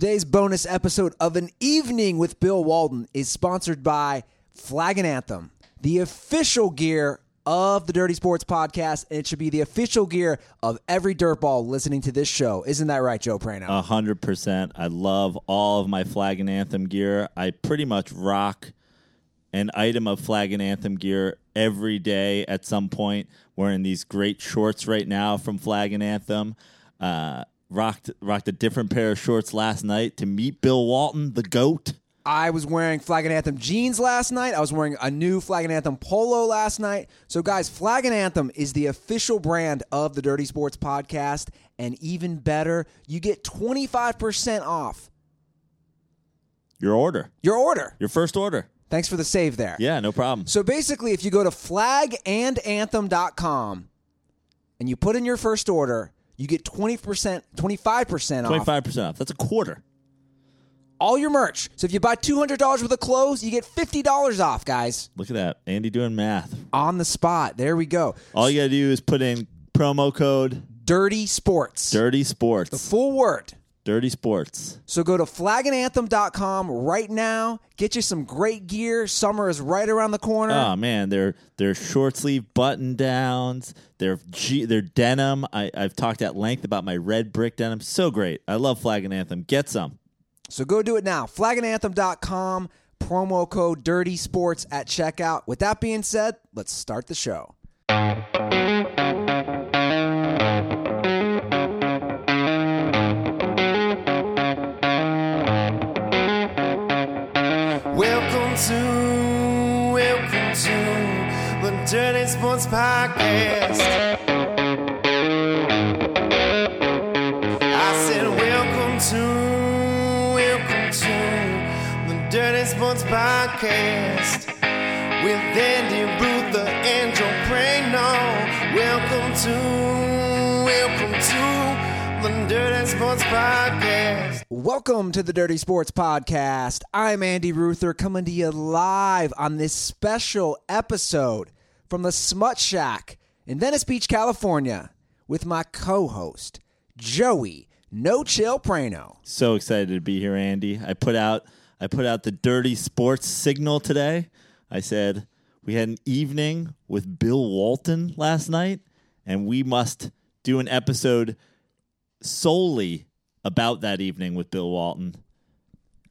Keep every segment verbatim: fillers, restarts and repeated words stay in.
Today's bonus episode of An Evening with Bill Walton is sponsored by Flag and Anthem, the official gear of the Dirty Sports Podcast, and it should be the official gear of every dirtball listening to this show. Isn't that right, Joe Prano? A hundred percent. I love all of my Flag and Anthem gear. I pretty much rock an item of Flag and Anthem gear every day at some point. Wearing these great shorts right now from Flag and Anthem. Uh, rocked, rocked a different pair of shorts last night to meet Bill Walton, the GOAT. I was wearing Flag and Anthem jeans last night. I was wearing a new Flag and Anthem polo last night. So, guys, Flag and Anthem is the official brand of the Dirty Sports Podcast. And even better, you get twenty-five percent off. Your order. Your order. Your first order. Thanks for the save there. Yeah, no problem. So, basically, if you go to flag and anthem dot com and you put in your first order, you get twenty percent, twenty-five percent off. twenty-five percent off. That's a quarter. All your merch. So if you buy two hundred dollars worth of clothes, you get fifty dollars off, guys. Look at that. Andy doing math. On the spot. There we go. All you got to do is put in promo code Dirty Sports. Dirty Sports. The full word. Dirty Sports. So go to flag and anthem dot com right now. Get you some great gear. Summer is right around the corner. Oh, man. They're, they're short sleeve button downs. They're, G, they're denim. I, I've talked at length about my red brick denim. So great. I love Flag and Anthem. Get some. So go do it now. flag and anthem dot com, promo code Dirty Sports at checkout. With that being said, let's start the show. Welcome to, welcome to the Dirty Sports Podcast. I said welcome to Dirty Sports Podcast with Andy Ruther and Joe Prano. Welcome to, welcome to the Dirty Sports Podcast. Welcome to the Dirty Sports Podcast. I'm Andy Ruther coming to you live on this special episode from the Smut Shack in Venice Beach, California with my co-host, Joey No Chill Prano. So excited to be here, Andy. I put out... I put out the Dirty Sports signal today. I said, we had an evening with Bill Walton last night, and we must do an episode solely about that evening with Bill Walton.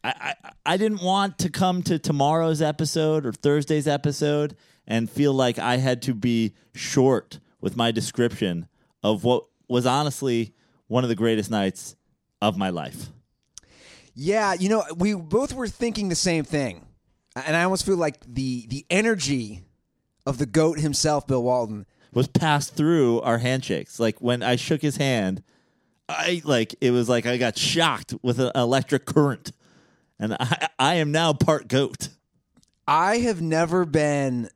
I, I, I didn't want to come to tomorrow's episode or Thursday's episode and feel like I had to be short with my description of what was honestly one of the greatest nights of my life. Yeah, you know, we both were thinking the same thing. And I almost feel like the the energy of the GOAT himself, Bill Walton, was passed through our handshakes. Like, when I shook his hand, I like it was like I got shocked with an electric current. And I, I am now part GOAT. I have never been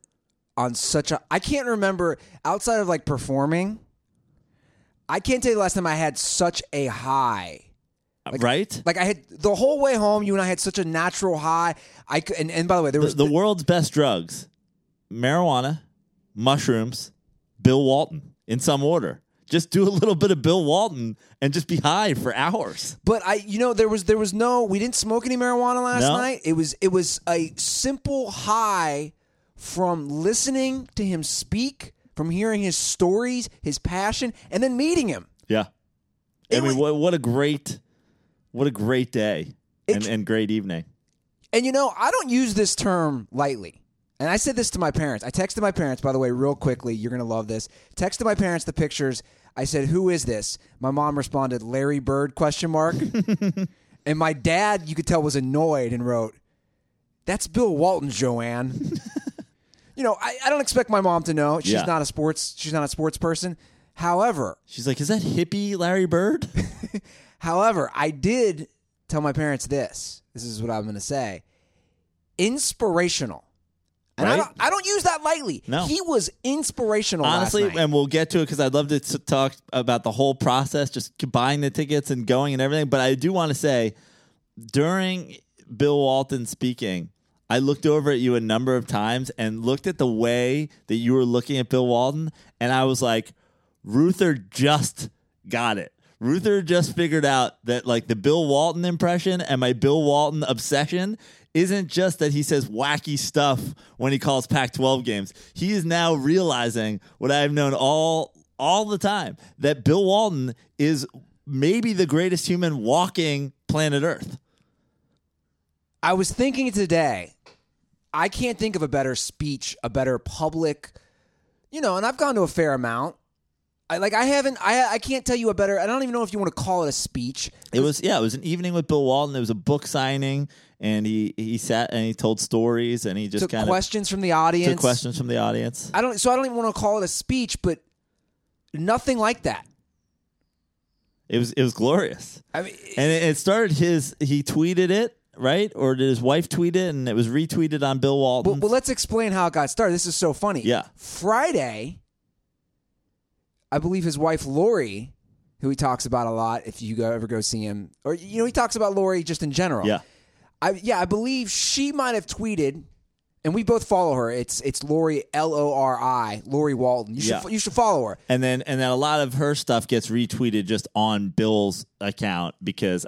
on such a... I can't remember, outside of, like, performing, I can't tell you the last time I had such a high... Like, right? Like, I had the whole way home, you and I had such a natural high. I and, and by the way, there was the, the th- world's best drugs: marijuana, mushrooms, Bill Walton, in some order. Just do a little bit of Bill Walton and just be high for hours. But I, you know, there was there was no, we didn't smoke any marijuana last no. night. It was it was a simple high from listening to him speak, from hearing his stories, his passion, and then meeting him. Yeah, it I mean, was, what what a great. What a great day and, and great evening. And, you know, I don't use this term lightly. And I said this to my parents. I texted my parents, by the way, real quickly. You're going to love this. Texted my parents the pictures. I said, who is this? My mom responded, Larry Bird, question mark. And my dad, you could tell, was annoyed and wrote, that's Bill Walton, Joanne. You know, I, I don't expect my mom to know. She's yeah. not a sports. She's not a sports person. However. She's like, is that hippie Larry Bird? However, I did tell my parents this. This is what I'm going to say. Inspirational. And right? I, don't, I don't use that lightly. No. He was inspirational honestly, last night. And we'll get to it because I'd love to talk about the whole process, just buying the tickets and going and everything. But I do want to say, during Bill Walton speaking, I looked over at you a number of times and looked at the way that you were looking at Bill Walton, and I was like, Ruther just got it. Ruther just figured out that like the Bill Walton impression and my Bill Walton obsession isn't just that he says wacky stuff when he calls Pac twelve games. He is now realizing what I've known all all the time, that Bill Walton is maybe the greatest human walking planet Earth. I was thinking today, I can't think of a better speech, a better public, you know, and I've gone to a fair amount. I, like I haven't, I I can't tell you a better. I don't even know if you want to call it a speech. It was yeah, it was an evening with Bill Walton. It was a book signing, and he, he sat and he told stories, and he just kind of questions from the audience. Took questions from the audience. I don't, so I don't even want to call it a speech, but nothing like that. It was it was glorious. I mean, and it, it started his. He tweeted it. Right? Or did his wife tweet it and it was retweeted on Bill Walton? Well, well, let's explain how it got started. This is so funny. Yeah. Friday, I believe his wife, Lori, who he talks about a lot, if you go, ever go see him, or, you know, he talks about Lori just in general. Yeah. I, yeah, I believe she might have tweeted, and we both follow her. It's it's Lori, L O R I, Lori Walton. You should, yeah. you should follow her. And then, and then a lot of her stuff gets retweeted just on Bill's account because...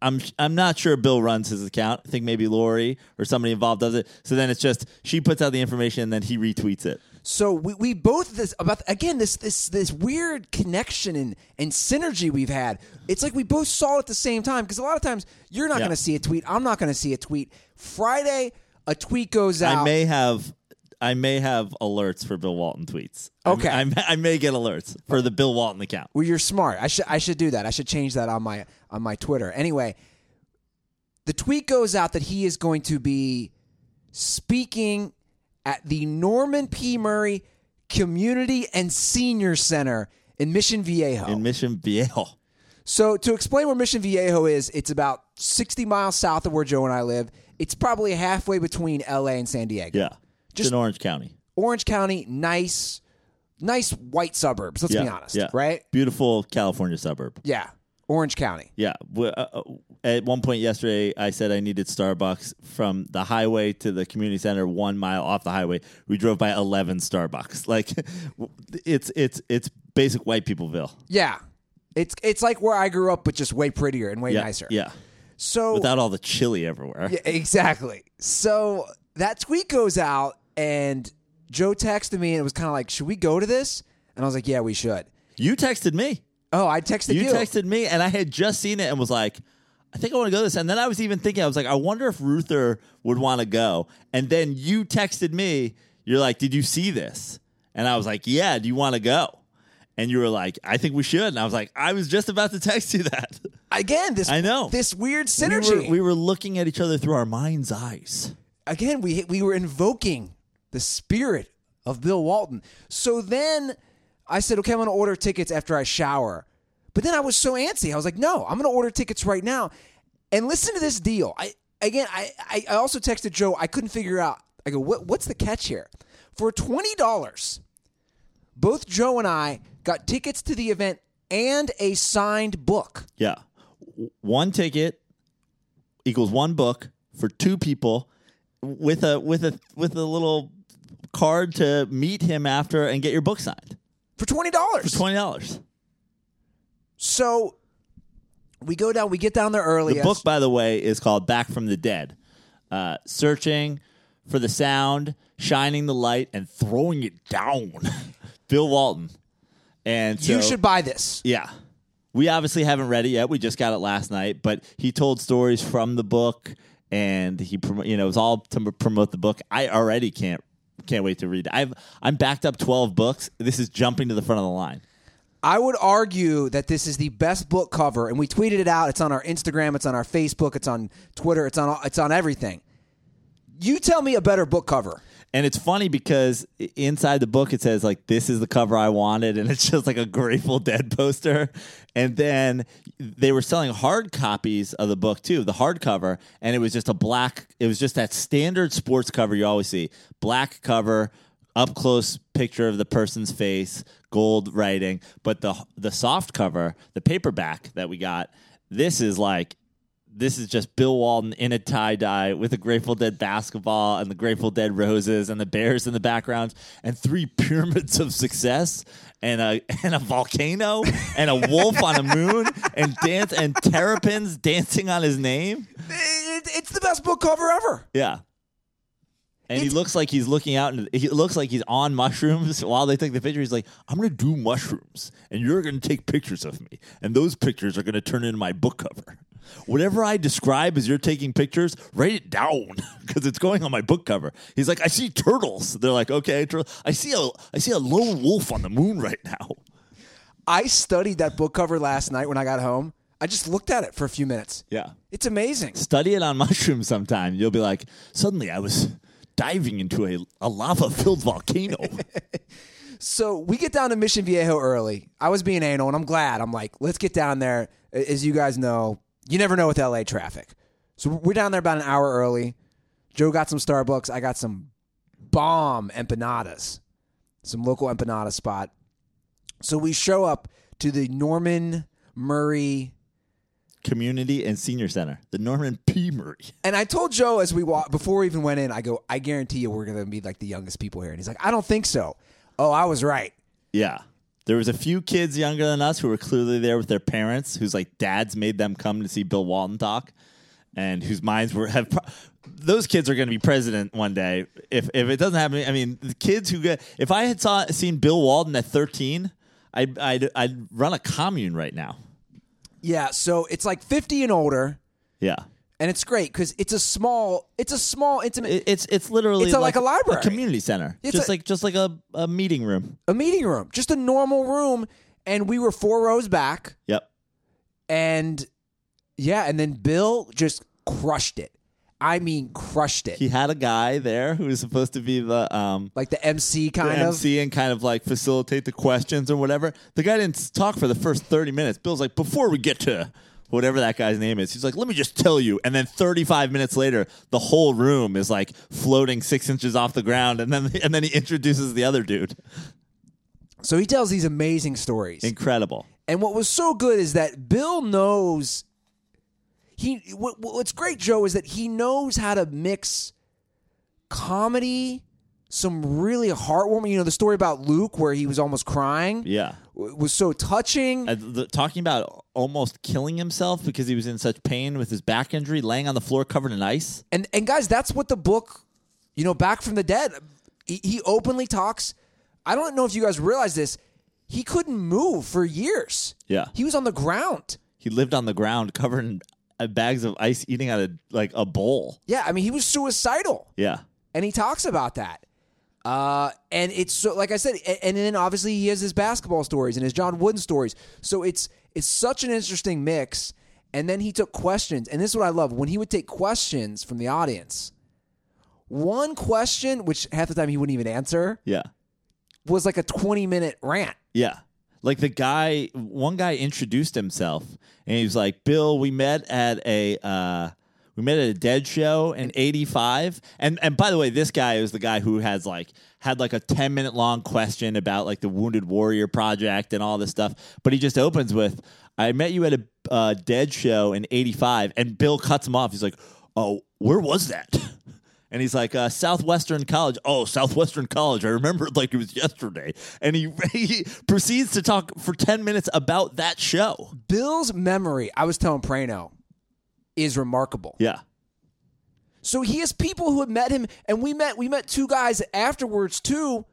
I'm I'm not sure Bill runs his account. I think maybe Lori or somebody involved does it. So then it's just she puts out the information and then he retweets it. So we, we both this about again this this this weird connection and, and synergy we've had. It's like we both saw it at the same time because a lot of times you're not yeah. going to see a tweet. I'm not going to see a tweet. Friday a tweet goes out. I may have I may have alerts for Bill Walton tweets. Okay, I, I, I may get alerts for the Bill Walton account. Well, you're smart. I should I should do that. I should change that on my. On my Twitter. Anyway, the tweet goes out that he is going to be speaking at the Norman P. Murray Community and Senior Center in Mission Viejo. In Mission Viejo. So to explain where Mission Viejo is, it's about sixty miles south of where Joe and I live. It's probably halfway between L A and San Diego. Yeah. Just it's in Orange County. Orange County, nice, nice white suburbs, let's yeah, be honest. Yeah. Right? Beautiful California suburb. Yeah. Orange County. Yeah. At one point yesterday, I said I needed Starbucks from the highway to the community center, one mile off the highway. We drove by eleven Starbucks. Like, it's it's it's basic white peopleville. Yeah. It's it's like where I grew up, but just way prettier and way yeah, nicer. Yeah. So without all the chili everywhere. Yeah, exactly. So that tweet goes out, and Joe texted me, and it was kind of like, should we go to this? And I was like, yeah, we should. You texted me. Oh, I texted you. You texted me, and I had just seen it and was like, I think I want to go to this. And then I was even thinking, I was like, I wonder if Ruther would want to go. And then you texted me. You're like, did you see this? And I was like, yeah, do you want to go? And you were like, I think we should. And I was like, I was just about to text you that. Again, this I know. This weird synergy. We were, we were looking at each other through our mind's eyes. Again, we we were invoking the spirit of Bill Walton. So then... I said, okay, I'm going to order tickets after I shower. But then I was so antsy. I was like, no, I'm going to order tickets right now. And listen to this deal. I Again, I, I also texted Joe. I couldn't figure out. I go, what, what's the catch here? For twenty dollars, both Joe and I got tickets to the event and a signed book. Yeah. One ticket equals one book for two people with a with a with a little card to meet him after and get your book signed. For twenty dollars. For twenty dollars. So we go down, we get down there early. The book, by the way, is called Back from the Dead. Uh, searching for the sound, shining the light, and throwing it down. Bill Walton. And so, you should buy this. Yeah. We obviously haven't read it yet. We just got it last night. But he told stories from the book, and he, you know, it was all to promote the book. I already can't. Can't wait to read. I've I'm backed up twelve books. This is jumping to the front of the line. I would argue that this is the best book cover, and we tweeted it out. It's on our Instagram. It's on our Facebook. It's on Twitter. It's on it's on everything. You tell me a better book cover. And it's funny because inside the book it says like this is the cover I wanted, and it's just like a Grateful Dead poster. And then they were selling hard copies of the book too, the hardcover, and it was just a black. It was just that standard sports cover you always see, black cover, up close picture of the person's face, gold writing. But the the soft cover, the paperback that we got, this is like this is just Bill Walton in a tie-dye with a Grateful Dead basketball and the Grateful Dead roses and the bears in the background and three pyramids of success and a and a volcano and a wolf on a moon and dance and terrapins dancing on his name. It's the best book cover ever. Yeah. And it's, he looks like he's looking out, and he looks like he's on mushrooms while they take the picture. He's like, "I'm going to do mushrooms, and you're going to take pictures of me, and those pictures are going to turn into my book cover. Whatever I describe as you're taking pictures, write it down because it's going on my book cover." He's like, "I see turtles." They're like, "Okay, turtle. I see a, I see a lone wolf on the moon right now." I studied that book cover last night when I got home. I just looked at it for a few minutes. Yeah, it's amazing. Study it on mushrooms sometime. You'll be like, suddenly I was diving into a, a lava-filled volcano. So we get down to Mission Viejo early. I was being anal, and I'm glad. I'm like, let's get down there. As you guys know, you never know with L A traffic. So we're down there about an hour early. Joe got some Starbucks. I got some bomb empanadas, some local empanada spot. So we show up to the Norman Murray Community and Senior Center, the Norman P. Murray. And I told Joe as we walked, before we even went in, I go, I guarantee you we're going to be like the youngest people here. And he's like, I don't think so. Oh, I was right. Yeah. There was a few kids younger than us who were clearly there with their parents, whose like dads made them come to see Bill Walton talk, and whose minds were have. Pro- Those kids are going to be president one day. If if it doesn't happen, I mean, the kids who get. If I had saw seen Bill Walton at thirteen, I'd I'd, I'd run a commune right now. Yeah, so it's like fifty and older. Yeah, and it's great because it's a small, it's a small, intimate. It's it's literally it's a, like, like a library, a community center, it's just a, like just like a, a meeting room, a meeting room, just a normal room. And we were four rows back. Yep. And yeah, and then Bill just crushed it. I mean, crushed it. He had a guy there who was supposed to be the um, like the M C kind the of M C and kind of like facilitate the questions or whatever. The guy didn't talk for the first thirty minutes. Bill's like, before we get to whatever that guy's name is, he's like, let me just tell you. And then thirty-five minutes later, the whole room is like floating six inches off the ground, and then and then he introduces the other dude. So he tells these amazing stories, incredible. And what was so good is that Bill knows. He what, what's great, Joe, is that he knows how to mix comedy, some really heartwarming. You know, the story about Luke where he was almost crying. Yeah, was so touching. Uh, the, talking about almost killing himself because he was in such pain with his back injury, laying on the floor covered in ice. And and guys, that's what the book, you know, Back from the Dead. He, he openly talks. I don't know if you guys realize this. He couldn't move for years. Yeah, he was on the ground. He lived on the ground, covered in bags of ice, eating out of like a bowl. Yeah, I mean, he was suicidal. Yeah, and he talks about that. Uh, and it's so, like I said, and, and then obviously he has his basketball stories and his John Wooden stories. So it's it's such an interesting mix. And then he took questions, and this is what I love when he would take questions from the audience. One question, which half the time he wouldn't even answer. Yeah, was like a twenty minute rant. Yeah. Like the guy, one guy introduced himself, and he was like, "Bill, we met at a uh, we met at a Dead show in eighty-five." And and by the way, this guy is the guy who has like had like a ten minute long question about like the Wounded Warrior Project and all this stuff. But he just opens with, "I met you at a uh, Dead show in eighty-five," and Bill cuts him off. He's like, "Oh, where was that?" And he's like, uh, Southwestern College. Oh, Southwestern College. I remember it like it was yesterday. And he, he proceeds to talk for ten minutes about that show. Bill's memory, I was telling Prano, is remarkable. Yeah. So he has people who had met him. And we met we met two guys afterwards, too,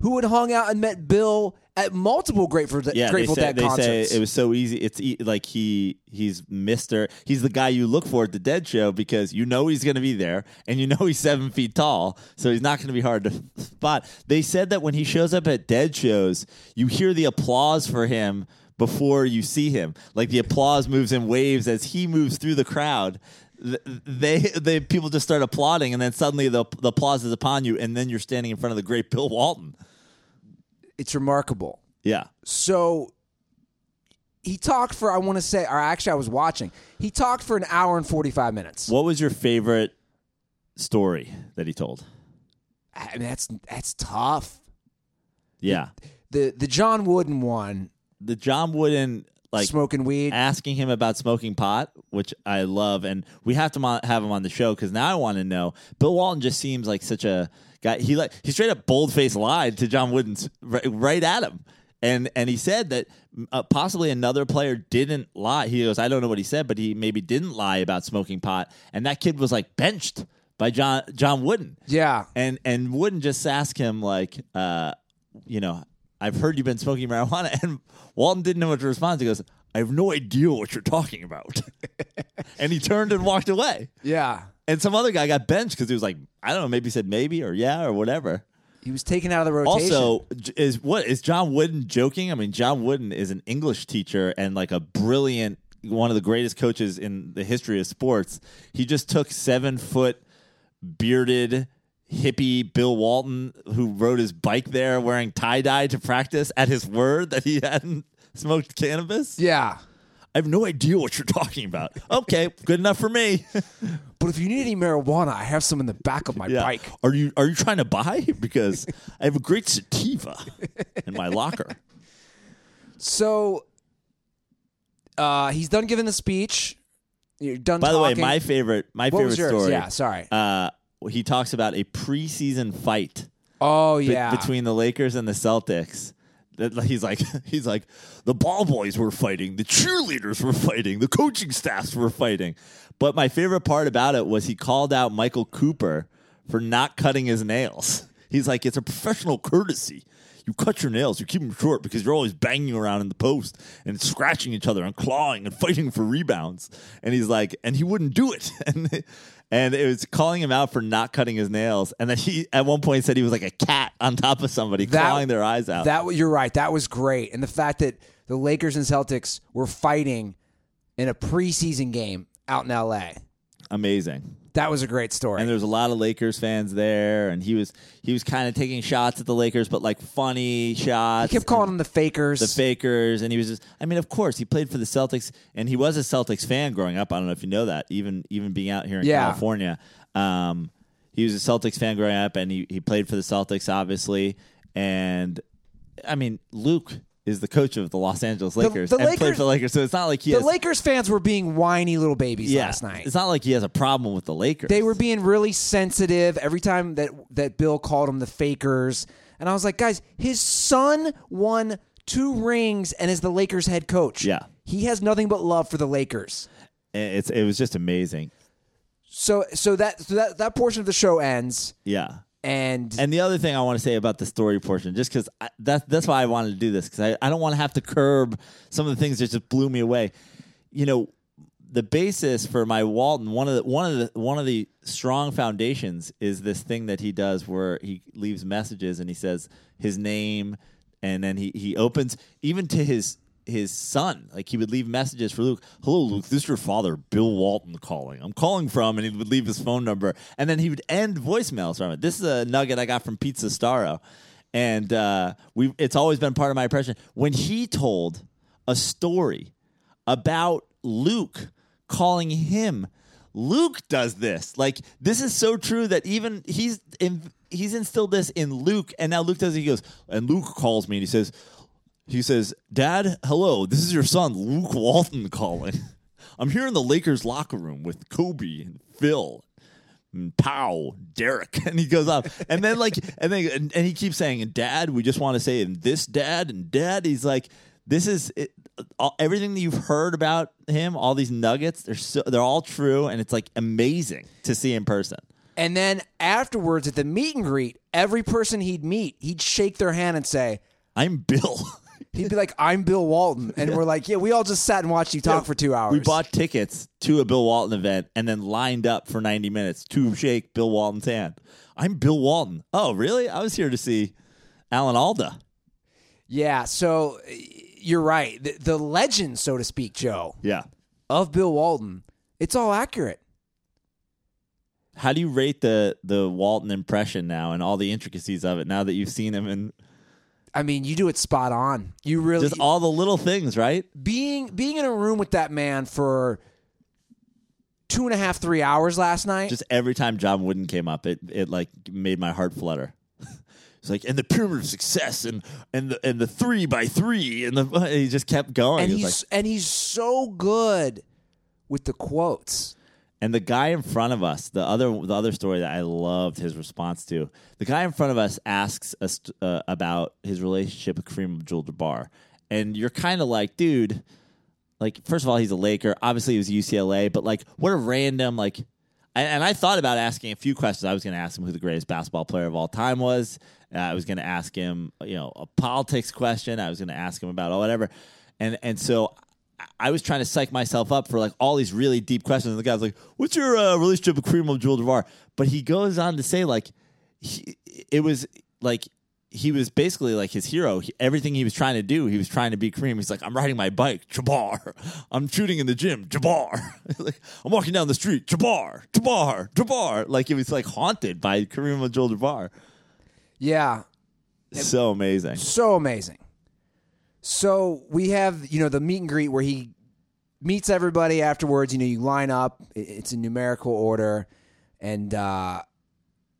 who had hung out and met Bill at multiple Grateful Dead yeah, Grateful Dead concerts. They say it was so easy. It's e- like he he's Mister He's the guy you look for at the Dead show because you know he's going to be there, and you know he's seven feet tall, so he's not going to be hard to spot. They said that when he shows up at Dead shows, you hear the applause for him before you see him. Like the applause moves in waves as he moves through the crowd. They, they, people just start applauding, and then suddenly the, the applause is upon you, and then you're standing in front of the great Bill Walton. It's remarkable. Yeah. So he talked for, I want to say, or actually I was watching. He talked for an hour and forty-five minutes. What was your favorite story that he told? I mean, that's that's tough. Yeah. The the, the John Wooden one. The John Wooden like smoking weed, asking him about smoking pot, which I love. And we have to mo- have him on the show because now I want to know. Bill Walton just seems like such a guy. He like he straight up bold faced lied to John Wooden right, right at him. And and he said that uh, possibly another player didn't lie. He goes, I don't know what he said, but he maybe didn't lie about smoking pot. And that kid was like benched by John John Wooden. Yeah. And and Wooden just asked him like, uh, you know, I've heard you've been smoking marijuana. And Walton didn't know what to respond. He goes, I have no idea what you're talking about. And he turned and walked away. Yeah. And some other guy got benched because he was like, I don't know, maybe he said maybe or yeah or whatever. He was taken out of the rotation. Also, is what is John Wooden joking? I mean, John Wooden is an English teacher and like a brilliant, one of the greatest coaches in the history of sports. He just took seven foot, bearded, hippie Bill Walton, who rode his bike there wearing tie dye to practice, at his word that he hadn't smoked cannabis. Yeah. I have no idea what you're talking about. Okay, good enough for me. But if you need any marijuana, I have some in the back of my yeah. bike. Are you are you trying to buy? Because I have a great sativa in my locker. So uh, he's done giving the speech. You're done By talking. The way, my favorite my what favorite was yours? Story. Yeah, sorry. Uh, he talks about a preseason fight. Oh yeah. Be- between the Lakers and the Celtics. He's like, he's like, the ball boys were fighting, the cheerleaders were fighting, the coaching staffs were fighting. But my favorite part about it was he called out Michael Cooper for not cutting his nails. He's like, it's a professional courtesy. You cut your nails, you keep them short because you're always banging around in the post and scratching each other and clawing and fighting for rebounds. And he's like, and he wouldn't do it. And and it was calling him out for not cutting his nails. And then he, at one point, said he was like a cat on top of somebody, that, clawing their eyes out. That you're right. That was great. And the fact that the Lakers and Celtics were fighting in a preseason game out in L A. Amazing. That was a great story. And there was a lot of Lakers fans there, and he was he was kind of taking shots at the Lakers, but like funny shots. He kept calling them the fakers. The fakers, and he was just, I mean, of course, he played for the Celtics, and he was a Celtics fan growing up. I don't know if you know that, even even being out here in yeah. California. Um, he was a Celtics fan growing up, and he, he played for the Celtics, obviously. And, I mean, Luke is the coach of the Los Angeles Lakers the, the and Lakers, played for the Lakers, so it's not like he the has... The Lakers fans were being whiny little babies yeah, last night. It's not like he has a problem with the Lakers. They were being really sensitive every time that, that Bill called them the fakers. And I was like, guys, his son won two rings and is the Lakers head coach. Yeah. He has nothing but love for the Lakers. It's It was just amazing. So so that so that, that portion of the show ends. Yeah. And and the other thing I want to say about the story portion, just because that, that's why I wanted to do this, because I, I don't want to have to curb some of the things that just blew me away. You know, the basis for my Walton, one of the one of the one of the strong foundations is this thing that he does where he leaves messages and he says his name, and then he, he opens even to his his son. Like, he would leave messages for Luke. Hello, Luke, this is your father, Bill Walton, calling. I'm calling from, and he would leave his phone number, and then he would end voicemails from it. This is a nugget I got from Pizza Starro, and uh, we it's always been part of my impression. When he told a story about Luke calling him, Luke does this. Like, this is so true that even he's, in, he's instilled this in Luke, and now Luke does it. He goes, and Luke calls me, and he says, He says, Dad, hello, this is your son, Luke Walton, calling. I'm here in the Lakers locker room with Kobe and Phil and Pow, Derek. And he goes up. And then, like, and then, and, and he keeps saying, and Dad, we just want to say, and this dad, and dad. He's like, this is it, all, everything that you've heard about him, all these nuggets, they're so, they're all true. And it's like amazing to see in person. And then afterwards at the meet and greet, every person he'd meet, he'd shake their hand and say, I'm Bill. He'd be like, I'm Bill Walton. And yeah. we're like, yeah, we all just sat and watched you talk yeah. for two hours. We bought tickets to a Bill Walton event and then lined up for ninety minutes to shake Bill Walton's hand. I'm Bill Walton. Oh, really? I was here to see Alan Alda. Yeah, so you're right. The, the legend, so to speak, Joe, yeah. of Bill Walton, it's all accurate. How do you rate the, the Walton impression now and all the intricacies of it now that you've seen him in... I mean, you do it spot on. You really just all the little things, right? Being being in a room with that man for two and a half, three hours last night. Just every time John Wooden came up, it it like made my heart flutter. It's like, and the pyramid of success, and and the and the three by three, and, the, and he just kept going. And he's like, and he's so good with the quotes. And the guy in front of us, the other the other story that I loved his response to, the guy in front of us asks us uh, about his relationship with Kareem Abdul-Jabbar, and you're kind of like, dude, like, first of all, he's a Laker. Obviously, he was U C L A, but like, what a random like. And, and I thought about asking a few questions. I was going to ask him who the greatest basketball player of all time was. Uh, I was going to ask him, you know, a politics question. I was going to ask him about oh, whatever, and and so. I was trying to psych myself up for like all these really deep questions. And the guy's like, what's your uh, relationship with Kareem Abdul-Jabbar? But he goes on to say, like, he, it was like he was basically like his hero. He, everything he was trying to do, he was trying to be Kareem. He's like, I'm riding my bike, Jabbar. I'm shooting in the gym, Jabbar. Like, I'm walking down the street, Jabbar, Jabbar, Jabbar. Like, he was like haunted by Kareem Abdul-Jabbar. Yeah. So amazing. So amazing. So we have, you know, the meet and greet where he meets everybody afterwards. You know, you line up. It's in numerical order. And uh,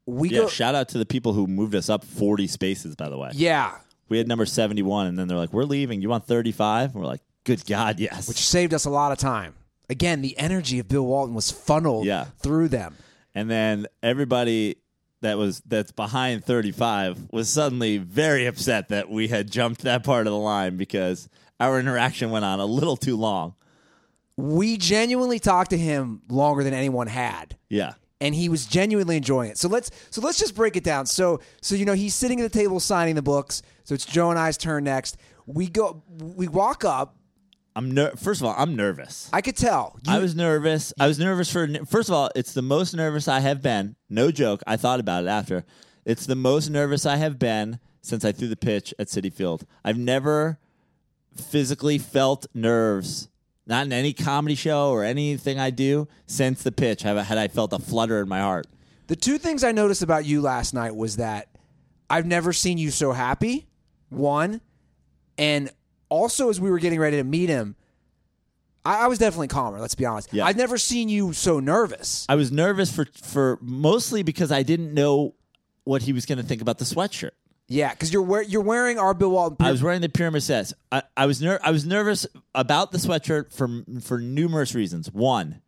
we yeah, go. Shout out to the people who moved us up forty spaces, by the way. Yeah. We had number seventy-one, and then they're like, we're leaving. You want thirty-five? And we're like, good God, yes. Which saved us a lot of time. Again, the energy of Bill Walton was funneled yeah. through them. And then everybody... That was that's behind thirty-five was suddenly very upset that we had jumped that part of the line because our interaction went on a little too long. We genuinely talked to him longer than anyone had. Yeah. And he was genuinely enjoying it. So let's so let's just break it down. So so you know he's sitting at the table signing the books. So it's Joe and I's turn next. We go we walk up. I'm ner- First of all, I'm nervous. I could tell. You- I was nervous. I was nervous for... First of all, it's the most nervous I have been. No joke. I thought about it after. It's the most nervous I have been since I threw the pitch at Citi Field. I've never physically felt nerves, not in any comedy show or anything I do, since the pitch. Have I, had I felt a flutter in my heart. The two things I noticed about you last night was that I've never seen you so happy, one, and... Also, as we were getting ready to meet him, I, I was definitely calmer, let's be honest. Yeah. I've never seen you so nervous. I was nervous for, for mostly because I didn't know what he was going to think about the sweatshirt. Yeah, because you're, wear, you're wearing our Bill Walton pyramid. I was wearing the pyramid sets. I, I, was ner- I was nervous about the sweatshirt for, for numerous reasons. One,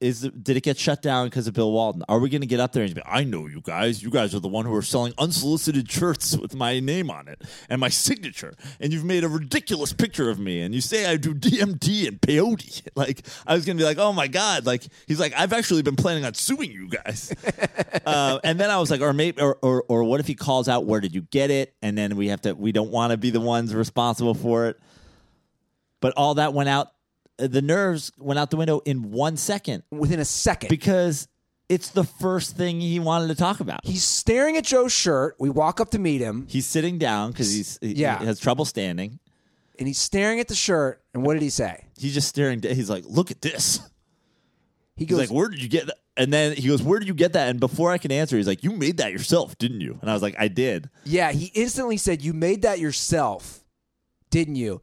is did it get shut down because of Bill Walton? Are we going to get up there and be, I know you guys. You guys are the one who are selling unsolicited shirts with my name on it and my signature. And you've made a ridiculous picture of me. And you say I do D M T and peyote. Like, I was going to be like, oh, my God. Like, he's like, I've actually been planning on suing you guys. uh, and then I was like, or maybe, or, or or what if he calls out, where did you get it? And then we have to, we don't want to be the ones responsible for it. But all that went out. The nerves went out the window in one second. Within a second. Because it's the first thing he wanted to talk about. He's staring at Joe's shirt. We walk up to meet him. He's sitting down because he's yeah. he has trouble standing. And he's staring at the shirt. And what did he say? He's just staring. He's like, look at this. He goes, he's like, where did you get that? And then he goes, where did you get that? And before I can answer, he's like, you made that yourself, didn't you? And I was like, I did. Yeah, he instantly said, you made that yourself, didn't you?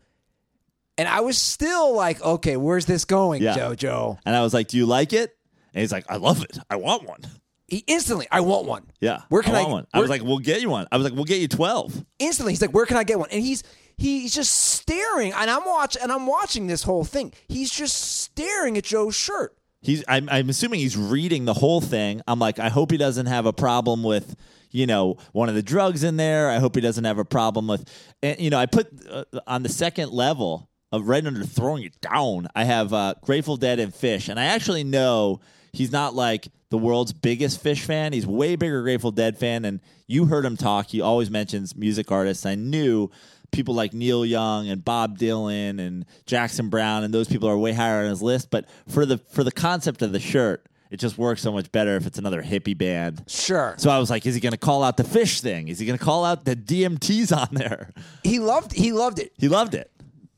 And I was still like, okay, where's this going, yeah. JoJo? And I was like, do you like it? And he's like, I love it. I want one. He instantly, I want one. Yeah. Where can I want I, one? I was like, we'll get you one. I was like, we'll get you twelve. Instantly, he's like, where can I get one? And he's he's just staring, and I'm watch and I'm watching this whole thing. He's just staring at Joe's shirt. He's I'm I'm assuming he's reading the whole thing. I'm like, I hope he doesn't have a problem with, you know, one of the drugs in there. I hope he doesn't have a problem with, and you know, I put uh, on the second level. Right under throwing it down, I have uh, Grateful Dead and Fish. And I actually know he's not like the world's biggest Fish fan. He's way bigger Grateful Dead fan. And you heard him talk. He always mentions music artists. I knew people like Neil Young and Bob Dylan and Jackson Brown, and those people are way higher on his list. But for the for the concept of the shirt, it just works so much better if it's another hippie band. Sure. So I was like, is he going to call out the Fish thing? Is he going to call out the D M Ts on there? He loved. He loved it. He loved it.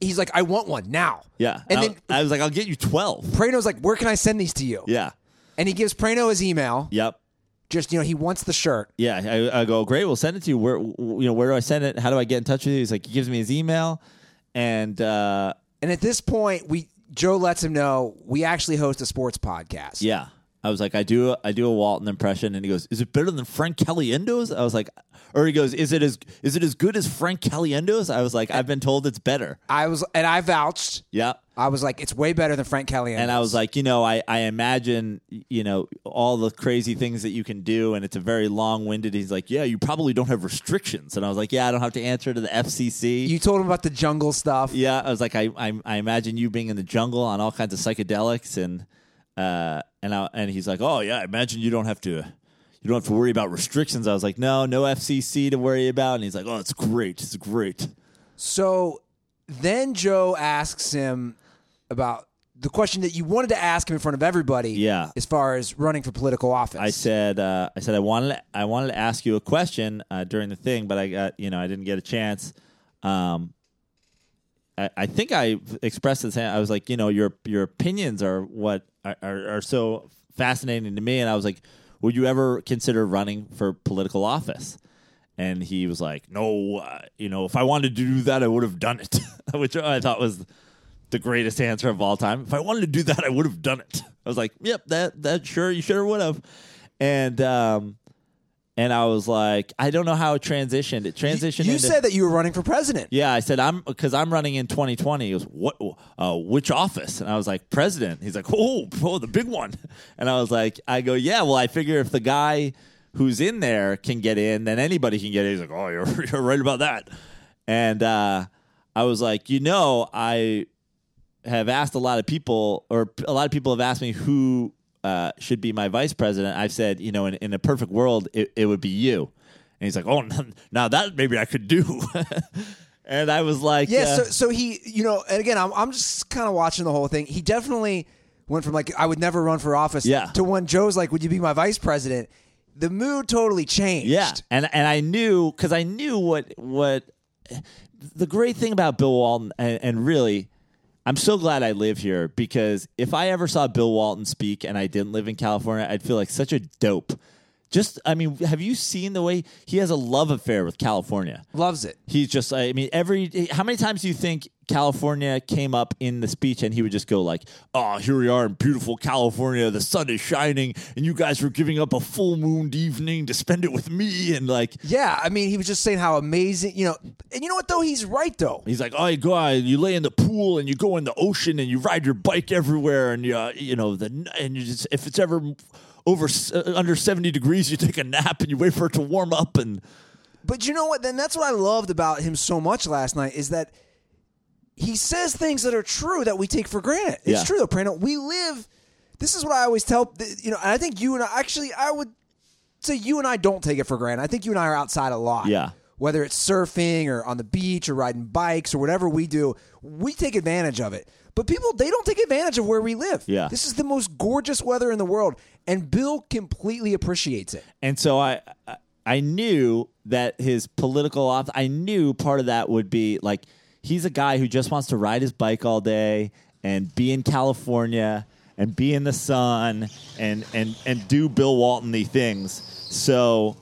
He's like, I want one now. Yeah. And then I was like, I'll get you twelve. Prano's like, where can I send these to you? Yeah. And he gives Prano his email. Yep. Just, you know, he wants the shirt. Yeah. I, I go, great. We'll send it to you. Where, you know, where do I send it? How do I get in touch with you? He's like, he gives me his email. And uh, and at this point, we Joe lets him know we actually host a sports podcast. Yeah. I was like, I do, I do a Walton impression, and he goes, "Is it better than Frank Caliendo's?" I was like, or he goes, "Is it as, is it as good as Frank Caliendo's?" I was like, I've been told it's better. I was, and I vouched. Yeah, I was like, it's way better than Frank Caliendo's. And I was like, you know, I, I imagine, you know, all the crazy things that you can do, and it's a very long-winded. He's like, yeah, you probably don't have restrictions. And I was like, yeah, I don't have to answer to the F C C. You told him about the jungle stuff. Yeah, I was like, I, I, I imagine you being in the jungle on all kinds of psychedelics and. Uh, and I, and he's like, oh yeah, I imagine you don't have to, you don't have to worry about restrictions. I was like, no, no F C C to worry about. And he's like, oh, it's great, it's great. So then Joe asks him about the question that you wanted to ask him in front of everybody. Yeah. As far as running for political office, I said, uh, I said I wanted, I wanted to ask you a question uh, during the thing, but I got, you know, I didn't get a chance. Um, I, I think I expressed this. I was like, you know, your your opinions are what. Are, are so fascinating to me. And I was like, would you ever consider running for political office? And he was like, no, uh, you know, if I wanted to do that, I would have done it, which I thought was the greatest answer of all time. If I wanted to do that, I would have done it. I was like, yep, that, that sure, you sure would have. And, um, and I was like, I don't know how it transitioned. It transitioned. You, you into, said that you were running for president. Yeah, I said I'm because I'm running in twenty twenty. He goes, what? Uh, which office? And I was like, president. He's like, oh, oh, the big one. And I was like, I go, yeah. Well, I figure if the guy who's in there can get in, then anybody can get in. He's like, oh, you're you're right about that. And uh, I was like, you know, I have asked a lot of people, or a lot of people have asked me who. Uh, should be my vice president. I've said, you know, in, in a perfect world, it, it would be you. And he's like, oh, now that maybe I could do. And I was like, yeah. Uh, so, so he, you know, and again, I'm, I'm just kind of watching the whole thing. He definitely went from like, I would never run for office yeah. to when Joe's like, would you be my vice president? The mood totally changed. Yeah. And, and I knew, cause I knew what, what the great thing about Bill Walton and, and really, I'm so glad I live here, because if I ever saw Bill Walton speak and I didn't live in California, I'd feel like such a dope. Just, I mean, have you seen the way he has a love affair with California? Loves it. He's just, I mean, every, how many times do you think California came up in the speech and he would just go like, oh, here we are in beautiful California. The sun is shining and you guys were giving up a full moon evening to spend it with me. And like, yeah, I mean, he was just saying how amazing, you know, and you know what though? He's right though. He's like, oh, you go out, you lay in the pool and you go in the ocean and you ride your bike everywhere. And you, uh, you know, the, and you just, if it's ever over uh, under seventy degrees, you take a nap and you wait for it to warm up. And, but you know what, then that's what I loved about him so much last night is that he says things that are true that we take for granted. It's yeah. true, though, Prano. We live... This is what I always tell... You know, and I think you and I... Actually, I would say you and I don't take it for granted. I think you and I are outside a lot. Yeah. Whether it's surfing or on the beach or riding bikes or whatever we do, we take advantage of it. But people, they don't take advantage of where we live. Yeah. This is the most gorgeous weather in the world, and Bill completely appreciates it. And so I... I knew that his political... Op- I knew part of that would be, like... He's a guy who just wants to ride his bike all day and be in California and be in the sun and and, and do Bill Walton-y things. So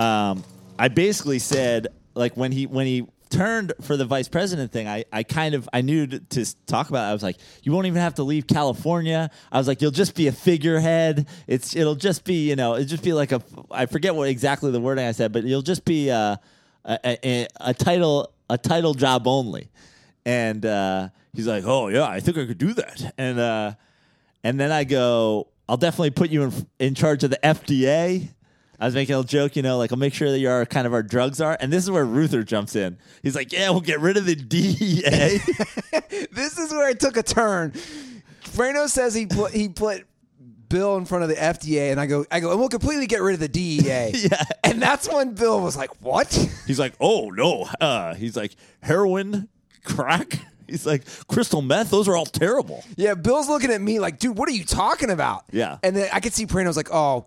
um, I basically said, like, when he when he turned for the vice president thing, I, I kind of I knew to, to talk about it. I was like, you won't even have to leave California. I was like, you'll just be a figurehead. It's it'll just be, you know, it'll just be like a I forget what exactly the wording I said, but you'll just be a, a, a, a title. A title job only. And uh, he's like, oh, yeah, I think I could do that. And uh, and then I go, I'll definitely put you in in charge of the F D A. I was making a little joke, you know, like I'll make sure that you're kind of our drugs are. And this is where Ruther jumps in. He's like, yeah, we'll get rid of the D E A. This is where it took a turn. Prano says he put, he put Bill in front of the F D A, and I go, I go, and we'll completely get rid of the D E A. Yeah. And that's when Bill was like, what? He's like, oh, no. Uh, he's like, heroin, crack. He's like, crystal meth. Those are all terrible. Yeah, Bill's looking at me like, dude, what are you talking about? Yeah. And then I could see Prano's like, oh,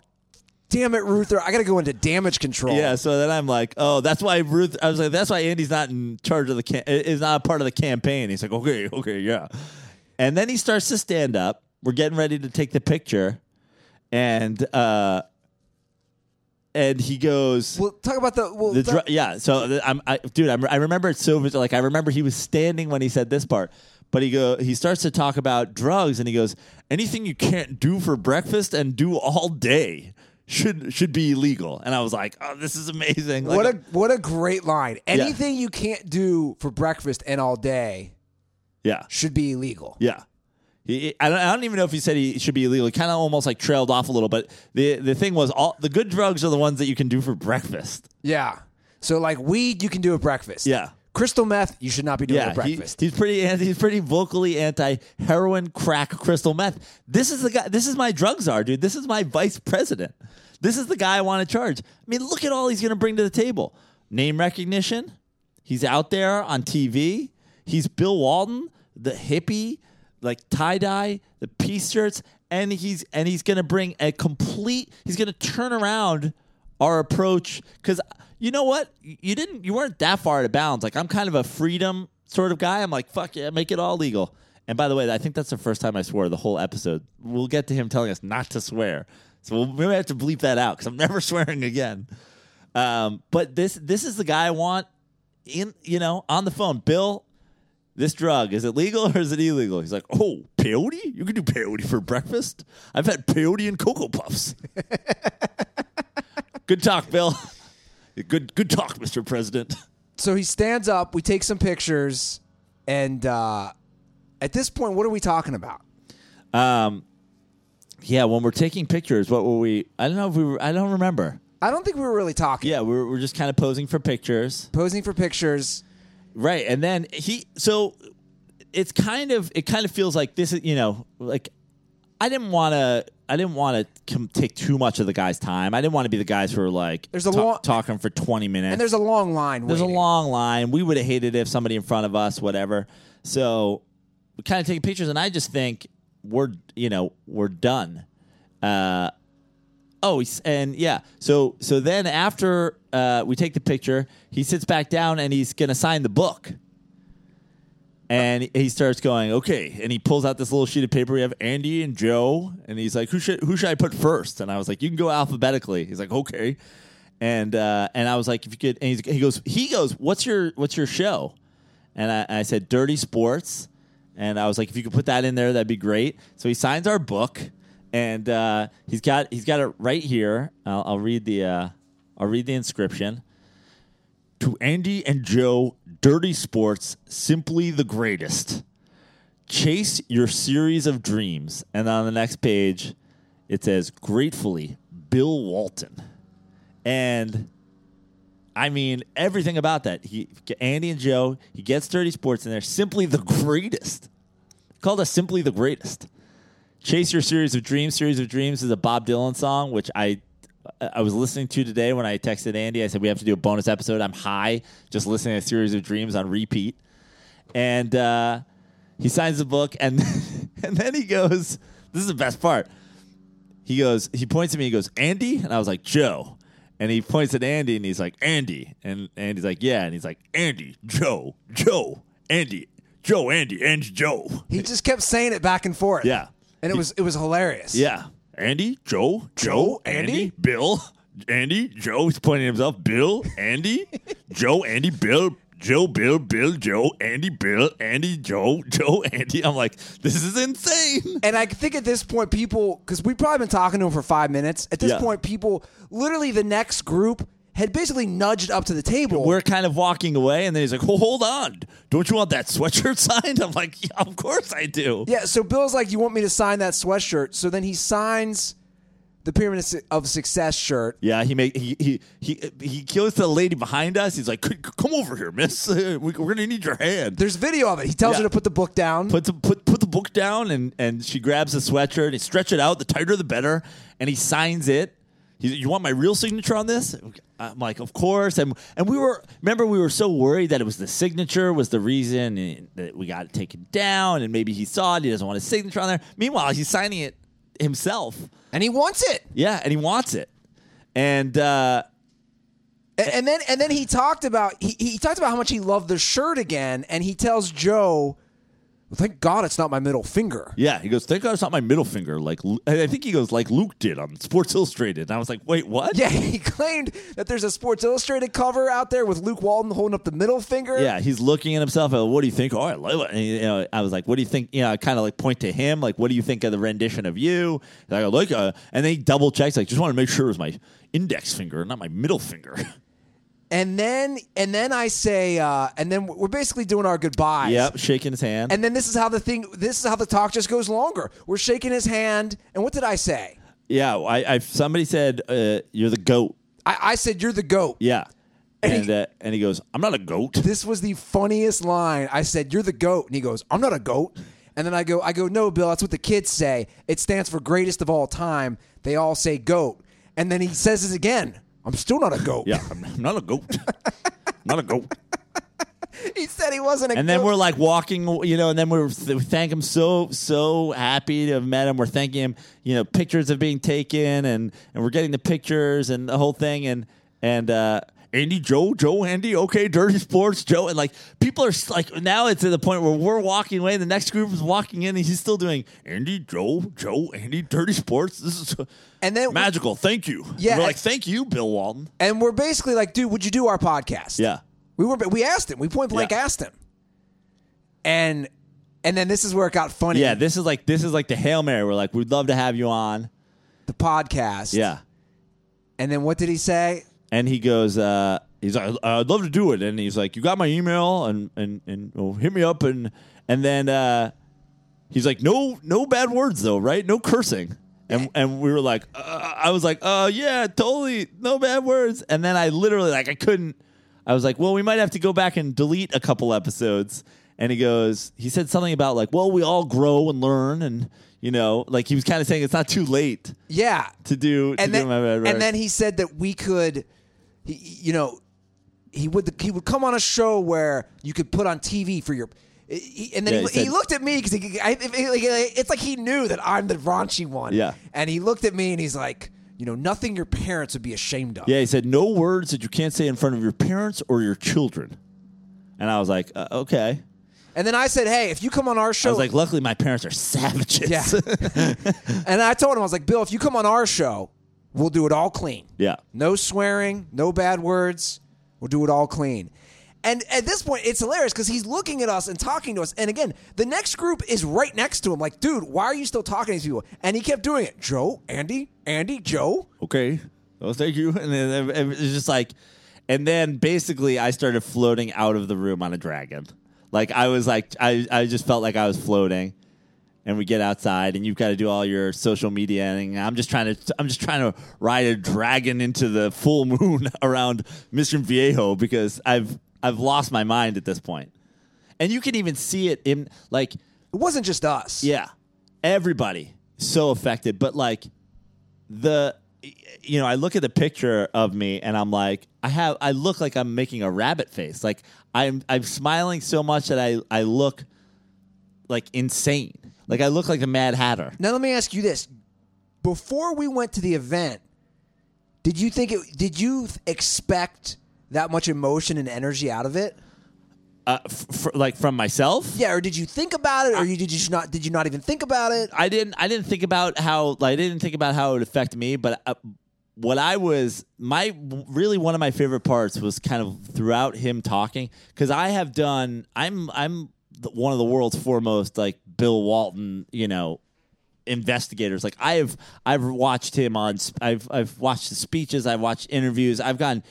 damn it, Ruther. I got to go into damage control. Yeah, so then I'm like, oh, that's why Ruth. I was like, that's why Andy's not in charge of the cam- is not a part of the campaign. He's like, okay, okay, yeah. And then he starts to stand up. We're getting ready to take the picture, and uh, and he goes. We'll talk about the. We'll the dr- yeah, so I'm, I, dude, I'm, I remember it so like I remember he was standing when he said this part, But he go he starts to talk about drugs, and he goes, anything you can't do for breakfast and do all day should should be illegal. And I was like, oh, this is amazing. Like, what a what a great line. Anything yeah. you can't do for breakfast and all day yeah. should be illegal. Yeah. He, I, don't, I don't even know if he said he should be illegal. He kind of almost like trailed off a little, but the the thing was, all the good drugs are the ones that you can do for breakfast. Yeah. So like weed, you can do at breakfast. Yeah. Crystal meth, you should not be doing yeah, at breakfast. He, he's pretty he's pretty vocally anti heroin, crack, crystal meth. This is the guy. This is my drug czar, dude. This is my vice president. This is the guy I want to charge. I mean, look at all he's going to bring to the table. Name recognition. He's out there on T V. He's Bill Walton, the hippie, like tie dye, the peace shirts, and he's and he's going to bring a complete. He's going to turn around our approach because. You know what? You didn't. You weren't that far out of bounds. Like I'm kind of a freedom sort of guy. I'm like, fuck yeah, make it all legal. And by the way, I think that's the first time I swore the whole episode. We'll get to him telling us not to swear, so we'll maybe have to bleep that out because I'm never swearing again. Um, but this this is the guy I want in. You know, on the phone, Bill. This drug, is it legal or is it illegal? He's like, oh, peyote? You can do peyote for breakfast. I've had peyote and Cocoa Puffs. Good talk, Bill. Good good talk, Mister President. So he stands up. We take some pictures. And uh, at this point, what are we talking about? Um, yeah, when we're taking pictures, what were we? I don't know if we were. I don't remember. I don't think we were really talking. Yeah, we were, we were just kind of posing for pictures. Posing for pictures. Right. And then he. So it's kind of. It kind of feels like this is, you know, like. I didn't want to. I didn't want to take too much of the guy's time. I didn't want to be the guys who are like there's a ta- long, talking for twenty minutes. And there's a long line. There's waiting. a long line. We would have hated if somebody in front of us, whatever. So we kind of take pictures, and I just think we're, you know, we're done. Uh, oh, and yeah. So so then after uh, we take the picture, he sits back down and he's gonna sign the book. And he starts going, okay. And he pulls out this little sheet of paper. We have Andy and Joe. And he's like, who should who should I put first? And I was like, you can go alphabetically. He's like, okay. And uh, and I was like, if you could. And he's, he goes, he goes, what's your what's your show? And I, I said, Dirty Sports. And I was like, if you could put that in there, that'd be great. So he signs our book, and uh, he's got he's got it right here. I'll, I'll read the uh, I'll read the inscription. To Andy and Joe, Dirty Sports, simply the greatest. Chase your series of dreams. And on the next page, it says, gratefully, Bill Walton. And, I mean, everything about that. He, Andy and Joe, he gets Dirty Sports in there. Simply the greatest. He called us simply the greatest. Chase your series of dreams. Series of Dreams is a Bob Dylan song, which I... I was listening to today when I texted Andy. I said, we have to do a bonus episode. I'm high, just listening to Series of Dreams on repeat. And uh, he signs the book, and and then he goes, this is the best part. He goes, he points at me, he goes, Andy? And I was like, Joe. And he points at Andy, and he's like, Andy. And Andy's like, yeah. And he's like, Andy, Joe, Joe, Andy, Joe, Andy, Andy, Joe. He just kept saying it back and forth. Yeah. And it he, was it was hilarious. Yeah. Andy, Joe, Joe, Andy, Andy, Bill, Andy, Joe. He's pointing at himself. Bill, Andy, Joe, Andy, Bill, Joe, Bill, Bill, Joe, Andy, Bill, Andy, Joe, Joe, Andy. I'm like, this is insane. And I think at this point, people, because we've probably been talking to him for five minutes. At this yeah. point, people, literally the next group had basically nudged up to the table. We're kind of walking away, and then he's like, well, hold on. Don't you want that sweatshirt signed? I'm like, yeah, of course I do. Yeah, so Bill's like, you want me to sign that sweatshirt? So then he signs the Pyramid of Success shirt. Yeah, he make, he, he he he kills the lady behind us. He's like, come over here, miss. We're going to need your hand. There's video of it. He tells yeah. her to put the book down. Put the, put, put the book down, and, and she grabs the sweatshirt. And he stretch it out. The tighter, the better. And he signs it. He's, you want my real signature on this? I'm like, of course. And and we were, remember, we were so worried that it was the signature was the reason that we got it taken down, and maybe he saw it. He doesn't want his signature on there. Meanwhile, he's signing it himself. And he wants it. Yeah, and he wants it. And uh, and, and then and then he talked about he, he talked about how much he loved the shirt again, and he tells Joe thank God it's not my middle finger. Yeah, he goes, thank God it's not my middle finger. Like, I think he goes, like Luke did on Sports Illustrated. And I was like, wait, what? Yeah, he claimed that there's a Sports Illustrated cover out there with Luke Walton holding up the middle finger. Yeah, he's looking at himself. Like, what do you think? Oh, I love it. And, you know, I was like, what do you think? You know, I kind of like point to him. Like, what do you think of the rendition of you? And I go, look, uh, and then he double checks. Like, just want to make sure it was my index finger, not my middle finger. And then and then I say, uh, and then we're basically doing our goodbyes. Yep, shaking his hand. And then this is how the thing, this is how the talk just goes longer. We're shaking his hand. And what did I say? Yeah, I, I somebody said, uh, you're the GOAT. I, I said, you're the GOAT. Yeah. And and he, uh, and he goes, I'm not a goat. This was the funniest line. I said, you're the GOAT. And he goes, I'm not a goat. And then I go, I go, no, Bill, that's what the kids say. It stands for greatest of all time. They all say GOAT. And then he says it again. I'm still not a goat. Yeah, I'm not a goat. Not a goat. He said he wasn't a goat. And then we're like walking, you know, and then we're, we thank him so, so happy to have met him. We're thanking him, you know, pictures are being taken, and, and we're getting the pictures and the whole thing. And, and, uh, Andy, Joe, Joe, Andy, okay, Dirty Sports, Joe. And, like, people are, like, now it's to the point where we're walking away. The next group is walking in, and he's still doing Andy, Joe, Joe, Andy, Dirty Sports. This is and then magical. We, thank you. Yeah, we're like, thank you, Bill Walton. And we're basically like, dude, would you do our podcast? Yeah. We were. We asked him. We point blank yeah. asked him. And and then this is where it got funny. Yeah, this is like this is like the Hail Mary. We're like, we'd love to have you on the podcast. Yeah. And then what did he say? And he goes, uh, he's like, I'd love to do it. And he's like, you got my email, and and and well, hit me up, and and then uh, he's like, no, no bad words though, right? No cursing. And and we were like, uh, I was like, oh uh, yeah, totally, no bad words. And then I literally like I couldn't. I was like, well, we might have to go back and delete a couple episodes. And he goes, he said something about like, well, we all grow and learn and. You know, like he was kind of saying it's not too late. Yeah. To do, to and, then, do my bad work. And then he said that we could, he, you know, he would he would come on a show where you could put on T V for your, he, and then yeah, he, he, said, he looked at me because he, I, it's like he knew that I'm the raunchy one. Yeah. And he looked at me and he's like, you know, nothing your parents would be ashamed of. Yeah, he said no words that you can't say in front of your parents or your children. And I was like, uh, okay. And then I said, hey, if you come on our show... I was like, luckily my parents are savages. Yeah. And I told him, I was like, Bill, if you come on our show, we'll do it all clean. Yeah. No swearing, no bad words. We'll do it all clean. And at this point, it's hilarious because he's looking at us and talking to us. And again, the next group is right next to him. Like, dude, why are you still talking to these people? And he kept doing it. Joe, Andy, Andy, Joe. Okay. Well, thank you. And then it was just like... And then basically I started floating out of the room on a dragon. Like, I was like, I, I just felt like I was floating, and we get outside, and you've got to do all your social media, and I'm just trying to, I'm just trying to ride a dragon into the full moon around Mission Viejo because I've, I've lost my mind at this point. And you can even see it in, like. It wasn't just us. Yeah. Everybody so affected, but like the, you know, I look at the picture of me, and I'm like, I have, I look like I'm making a rabbit face. Like, I'm I'm smiling so much that I, I look like insane. Like I look like a Mad Hatter. Now let me ask you this. Before we went to the event, did you think it did you expect that much emotion and energy out of it? Uh, f- f- like from myself? Yeah, or did you think about it or I, you did you just not did you not even think about it? I didn't I didn't think about how I didn't think about how it would affect me, but uh, What I was, my, really one of my favorite parts was kind of throughout him talking, because I have done, I'm, I'm one of the world's foremost, like, Bill Walton, you know, investigators. Like, I have, I've watched him on, I've, I've watched the speeches, I've watched interviews, I've gotten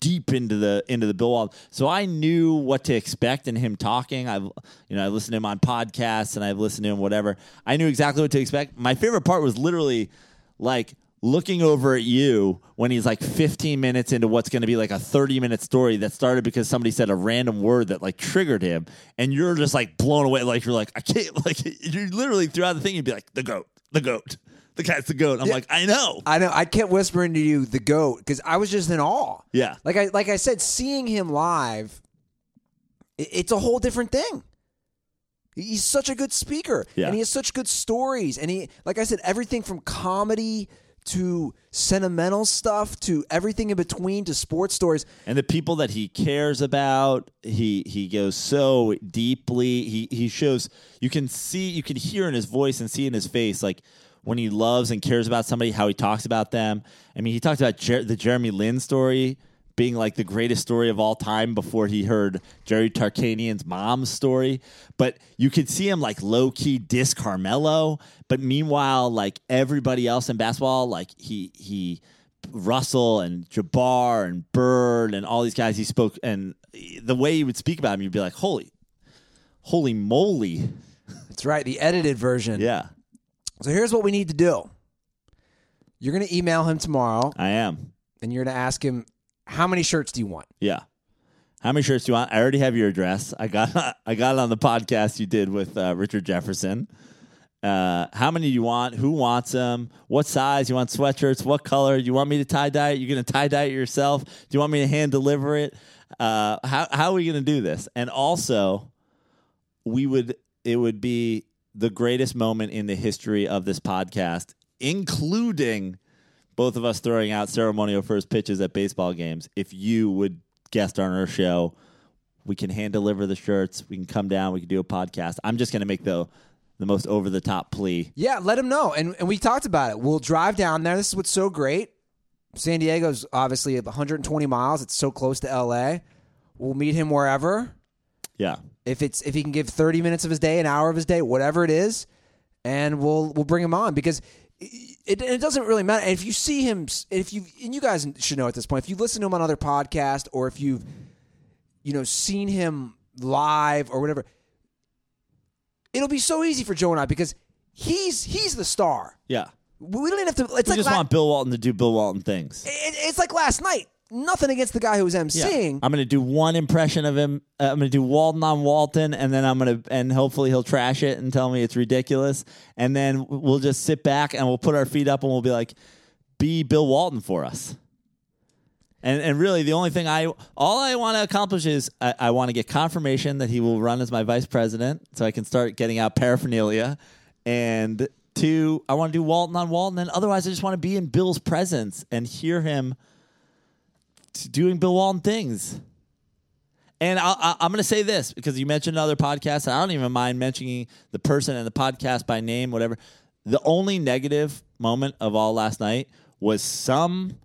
deep into the, into the Bill Walton. So I knew what to expect in him talking. I've, you know, I listened to him on podcasts and I've listened to him, whatever. I knew exactly what to expect. My favorite part was literally, like, looking over at you when he's like fifteen minutes into what's going to be like a thirty minute story that started because somebody said a random word that like triggered him. And you're just like blown away. Like you're like, I can't, like you're literally throughout the thing. You'd be like the goat, the goat, the guy's the goat. I'm yeah. like, I know, I know. I kept whispering to you the goat. Cause I was just in awe. Yeah. Like I, like I said, seeing him live, it's a whole different thing. He's such a good speaker yeah. and he has such good stories. And he, like I said, everything from comedy to sentimental stuff, to everything in between, to sports stories. And the people that he cares about, he he goes so deeply. He he shows, you can see, you can hear in his voice and see in his face, like, when he loves and cares about somebody, how he talks about them. I mean, he talked about Jer- the Jeremy Lin story being like the greatest story of all time before he heard Jerry Tarkanian's mom's story. But you could see him like low-key diss Carmelo. But meanwhile, like everybody else in basketball, like he he Russell and Jabbar and Bird and all these guys he spoke, and the way he would speak about him, you'd be like, holy, holy moly. That's right, the edited version. Yeah. So here's what we need to do. You're going to email him tomorrow. I am. And you're going to ask him, how many shirts do you want? Yeah. How many shirts do you want? I already have your address. I got I got it on the podcast you did with uh, Richard Jefferson. Uh, how many do you want? Who wants them? What size? You want sweatshirts? What color? You want me to tie-dye it? You're going to tie-dye it yourself? Do you want me to hand-deliver it? Uh, how, how are we going to do this? And also, we would it would be... the greatest moment in the history of this podcast, including both of us throwing out ceremonial first pitches at baseball games. If you would guest on our show, we can hand deliver the shirts. We can come down. We can do a podcast. I'm just going to make the the most over the top plea. Yeah, let them know. And and we talked about it. We'll drive down there. This is what's so great. San Diego's obviously one hundred twenty miles. It's so close to L A. We'll meet him wherever. Yeah. If it's if he can give thirty minutes of his day, an hour of his day, whatever it is, and we'll we'll bring him on, because it, it doesn't really matter. And if you see him, if you and you guys should know at this point, if you listen to him on other podcasts, or if you've you know seen him live or whatever, it'll be so easy for Joe and I, because he's he's the star. Yeah, we don't even have to. It's we like just la- want Bill Walton to do Bill Walton things. It, it's like last night. Nothing against the guy who was emceeing. Yeah. I'm going to do one impression of him. Uh, I'm going to do Walton on Walton, and then I'm going to, and hopefully he'll trash it and tell me it's ridiculous. And then we'll just sit back and we'll put our feet up and we'll be like, be Bill Walton for us. And and really, the only thing I, all I want to accomplish is I, I want to get confirmation that he will run as my vice president so I can start getting out paraphernalia. And two, I want to do Walton on Walton. And otherwise, I just want to be in Bill's presence and hear him doing Bill Walton things. And I'll, I, I'm going to say this, because you mentioned other podcasts, and I don't even mind mentioning the person and the podcast by name, whatever. The only negative moment of all last night was some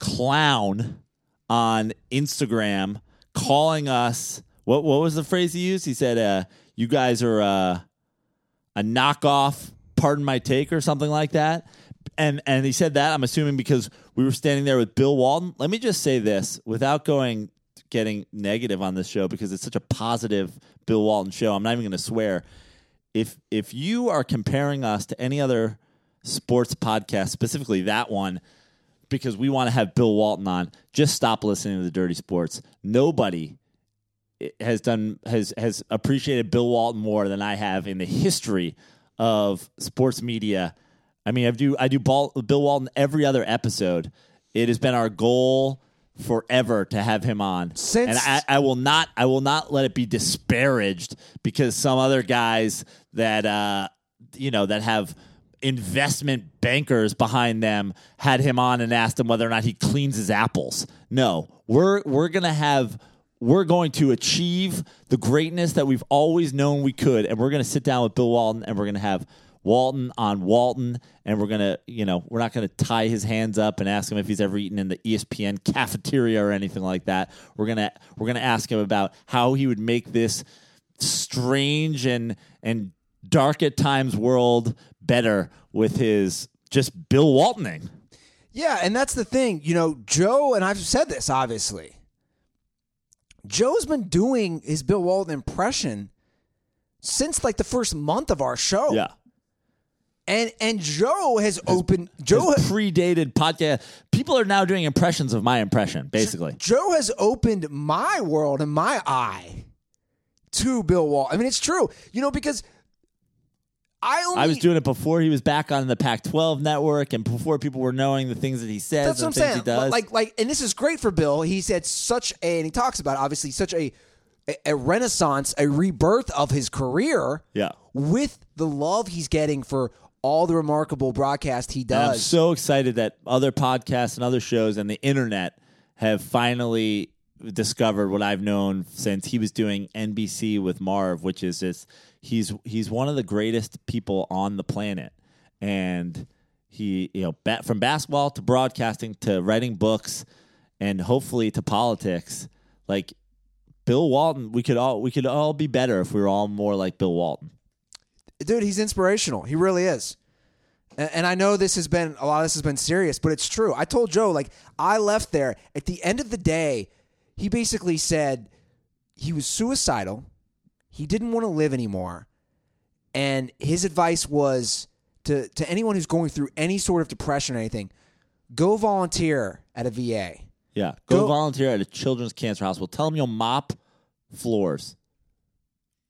clown on Instagram calling us, what what was the phrase he used? He said, uh, you guys are uh, a knockoff, Pardon My Take, or something like that. And and he said that, I'm assuming, because we were standing there with Bill Walton. Let me just say this, without going getting negative on this show, because it's such a positive Bill Walton show. I'm not even going to swear. If if you are comparing us to any other sports podcast, specifically that one, because we want to have Bill Walton on, just stop listening to the Dirty Sports. Nobody has done has has appreciated Bill Walton more than I have in the history of sports media. I mean, I do I do Ball, Bill Walton every other episode. It has been our goal forever to have him on. Since and I, I will not I will not let it be disparaged because some other guys that uh, you know that have investment bankers behind them had him on and asked him whether or not he cleans his apples. No, we're we're gonna have we're going to achieve the greatness that we've always known we could, and we're gonna sit down with Bill Walton and we're gonna have Walton on Walton, and we're gonna, you know, we're not gonna tie his hands up and ask him if he's ever eaten in the E S P N cafeteria or anything like that. We're gonna we're gonna ask him about how he would make this strange and and dark at times world better with his just Bill Waltoning. Yeah, and that's the thing, you know, Joe, and I've said this obviously. Joe's been doing his Bill Walton impression since like the first month of our show. Yeah. And and Joe has his, opened Joe has predated podcast. People are now doing impressions of my impression, basically. Joe has opened my world and my eye to Bill Walton. I mean, it's true, you know, because I only, I was doing it before he was back on the Pac twelve network and before people were knowing the things that he says. That's and what I'm things saying. He does. Like like, and this is great for Bill. He's had such a, and he talks about it, obviously such a. a renaissance, a rebirth of his career, yeah, with the love he's getting for all the remarkable broadcast he does. And I'm so excited that other podcasts and other shows and the internet have finally discovered what I've known since he was doing N B C with Marv, which is this, he's he's one of the greatest people on the planet. And he, you know, bat, from basketball to broadcasting to writing books and hopefully to politics, like Bill Walton, we could all we could all be better if we were all more like Bill Walton. Dude, he's inspirational. He really is. And, and I know this has been, a lot of this has been serious, but it's true. I told Joe, like, I left there at the end of the day. He basically said he was suicidal. He didn't want to live anymore. And his advice was to, to anyone who's going through any sort of depression or anything, go volunteer at a V A. Yeah, go, go volunteer at a children's cancer hospital. Tell them you'll mop floors.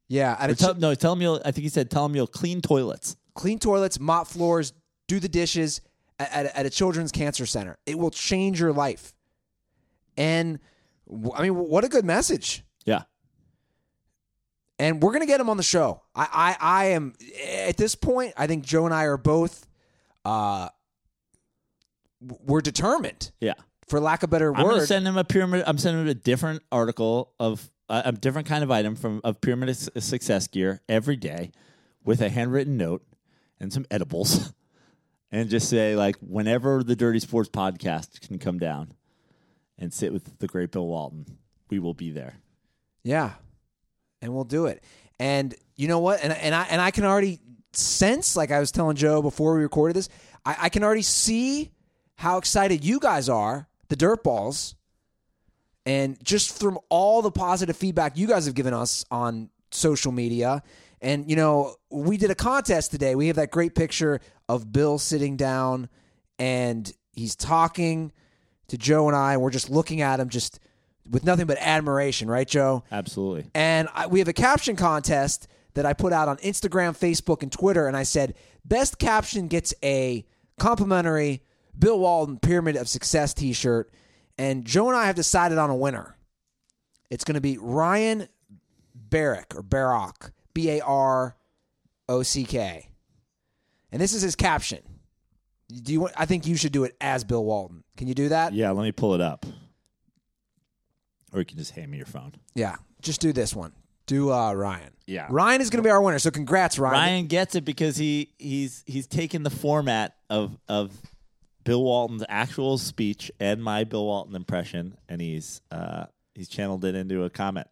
Yeah. At a tell, no, tell them you'll, I think he said, tell them you'll clean toilets. Clean toilets, mop floors, do the dishes at, at, at a children's cancer center. It will change your life. And, I mean, what a good message. Yeah. And we're going to get him on the show. I, I, I am, at this point, I think Joe and I are both, uh, we're determined. Yeah. For lack of a better word. I'm going to send him a pyramid. I'm sending him a different article of uh, a different kind of item from of Pyramid of Success gear every day with a handwritten note and some edibles and just say, like, whenever the Dirty Sports Podcast can come down and sit with the great Bill Walton, we will be there. Yeah. And we'll do it. And you know what? And, and I and I can already sense, like I was telling Joe before we recorded this, I, I can already see how excited you guys are, the Dirtballs, and just from all the positive feedback you guys have given us on social media. And, you know, we did a contest today. We have that great picture of Bill sitting down, and he's talking to Joe and I, and we're just looking at him just with nothing but admiration, right, Joe? Absolutely. And I, we have a caption contest that I put out on Instagram, Facebook, and Twitter, and I said, best caption gets a complimentary Bill Walton Pyramid of Success t-shirt, and Joe and I have decided on a winner. It's going to be Ryan Barock, or Barock, B A R O C K. And this is his caption. Do you want, I think you should do it as Bill Walton. Can you do that? Yeah, let me pull it up. Or you can just hand me your phone. Yeah, just do this one. Do uh, Ryan. Yeah. Ryan is going to be our winner, so congrats, Ryan. Ryan gets it because he he's he's taken the format of of Bill Walton's actual speech and my Bill Walton impression, and he's uh, he's channeled it into a comment.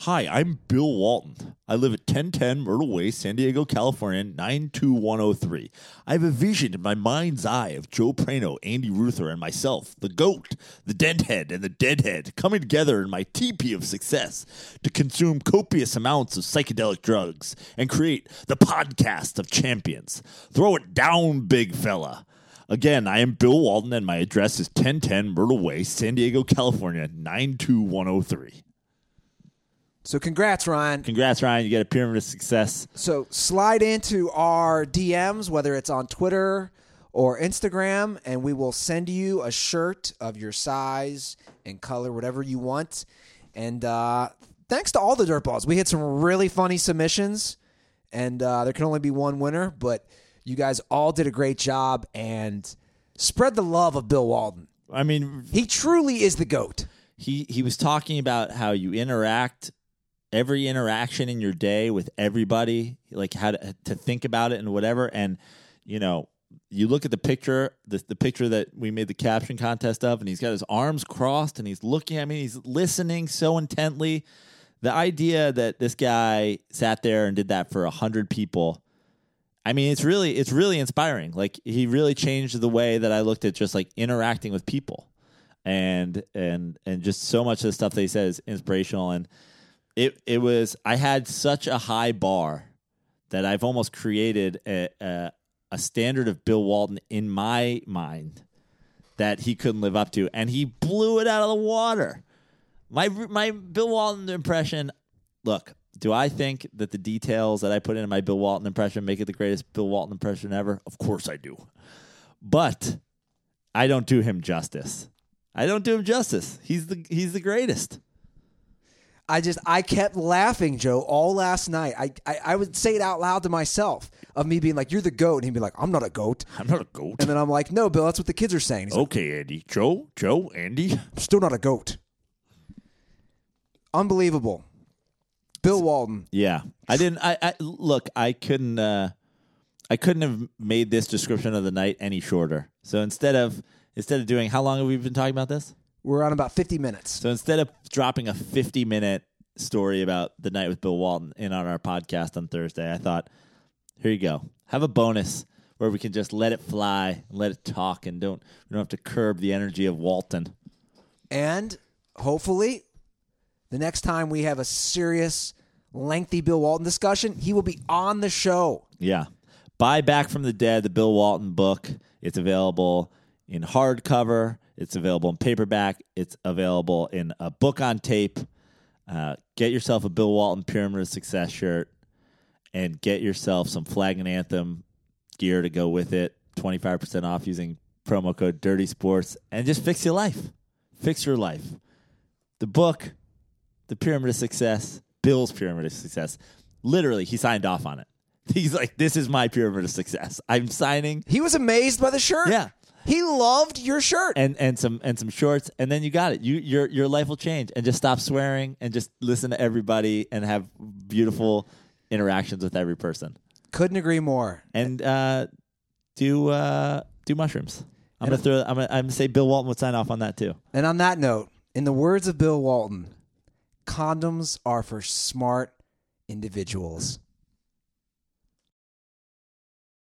Hi, I'm Bill Walton. I live at ten ten Myrtle Way, San Diego, California, nine two one oh three. I have a vision in my mind's eye of Joe Prano, Andy Ruther, and myself, the GOAT, the Deadhead, and the Deadhead, coming together in my teepee of success to consume copious amounts of psychedelic drugs and create the podcast of champions. Throw it down, big fella. Again, I am Bill Walton, and my address is ten ten Myrtle Way, San Diego, California, nine two one oh three. So congrats, Ryan. Congrats, Ryan. You get a Pyramid of Success. So slide into our D Ms, whether it's on Twitter or Instagram, and we will send you a shirt of your size and color, whatever you want. And uh, thanks to all the Dirtballs. We had some really funny submissions, and uh, there can only be one winner, but you guys all did a great job and spread the love of Bill Walton. I mean, he truly is the GOAT. He he was talking about how you interact, every interaction in your day with everybody, like how to, to think about it and whatever. And, you know, you look at the picture, the, the picture that we made the caption contest of, and he's got his arms crossed and he's looking at me. He's listening so intently. The idea that this guy sat there and did that for one hundred people, I mean, it's really it's really inspiring. Like, he really changed the way that I looked at just, like, interacting with people. And and and just so much of the stuff that he said is inspirational. And It it was I had such a high bar that I've almost created a, a a standard of Bill Walton in my mind that he couldn't live up to, and he blew it out of the water. My my Bill Walton impression. Look, do I think that the details that I put into my Bill Walton impression make it the greatest Bill Walton impression ever? Of course I do, but I don't do him justice. I don't do him justice. He's the he's the greatest. I just, I kept laughing, Joe, all last night. I, I, I would say it out loud to myself of me being like, you're the GOAT. And he'd be like, I'm not a GOAT. I'm not a GOAT. And then I'm like, no, Bill, that's what the kids are saying. He's okay, like, Andy. Joe, Joe, Andy. I'm still not a GOAT. Unbelievable. Bill Walton. Yeah. I didn't, I, I look, I couldn't, uh, I couldn't have made this description of the night any shorter. So instead of, instead of doing, how long have we been talking about this? We're on about fifty minutes. So instead of dropping a fifty-minute story about the night with Bill Walton in on our podcast on Thursday, I thought, here you go. Have a bonus where we can just let it fly, let it talk, and don't we don't have to curb the energy of Walton. And hopefully the next time we have a serious, lengthy Bill Walton discussion, he will be on the show. Yeah. Buy Back from the Dead, the Bill Walton book. It's available in hardcover. It's available in paperback. It's available in a book on tape. Uh, get yourself a Bill Walton Pyramid of Success shirt and get yourself some Flag and Anthem gear to go with it. twenty-five percent off using promo code Dirty Sports, and just fix your life. Fix your life. The book, the Pyramid of Success, Bill's Pyramid of Success. Literally, he signed off on it. He's like, this is my Pyramid of Success. I'm signing. He was amazed by the shirt. Yeah. He loved your shirt and and some and some shorts, and then you got it. You your your life will change, and just stop swearing and just listen to everybody and have beautiful interactions with every person. Couldn't agree more. And uh, do uh, do mushrooms. I'm and gonna throw. I'm gonna, I'm gonna say Bill Walton would sign off on that too. And on that note, in the words of Bill Walton, condoms are for smart individuals.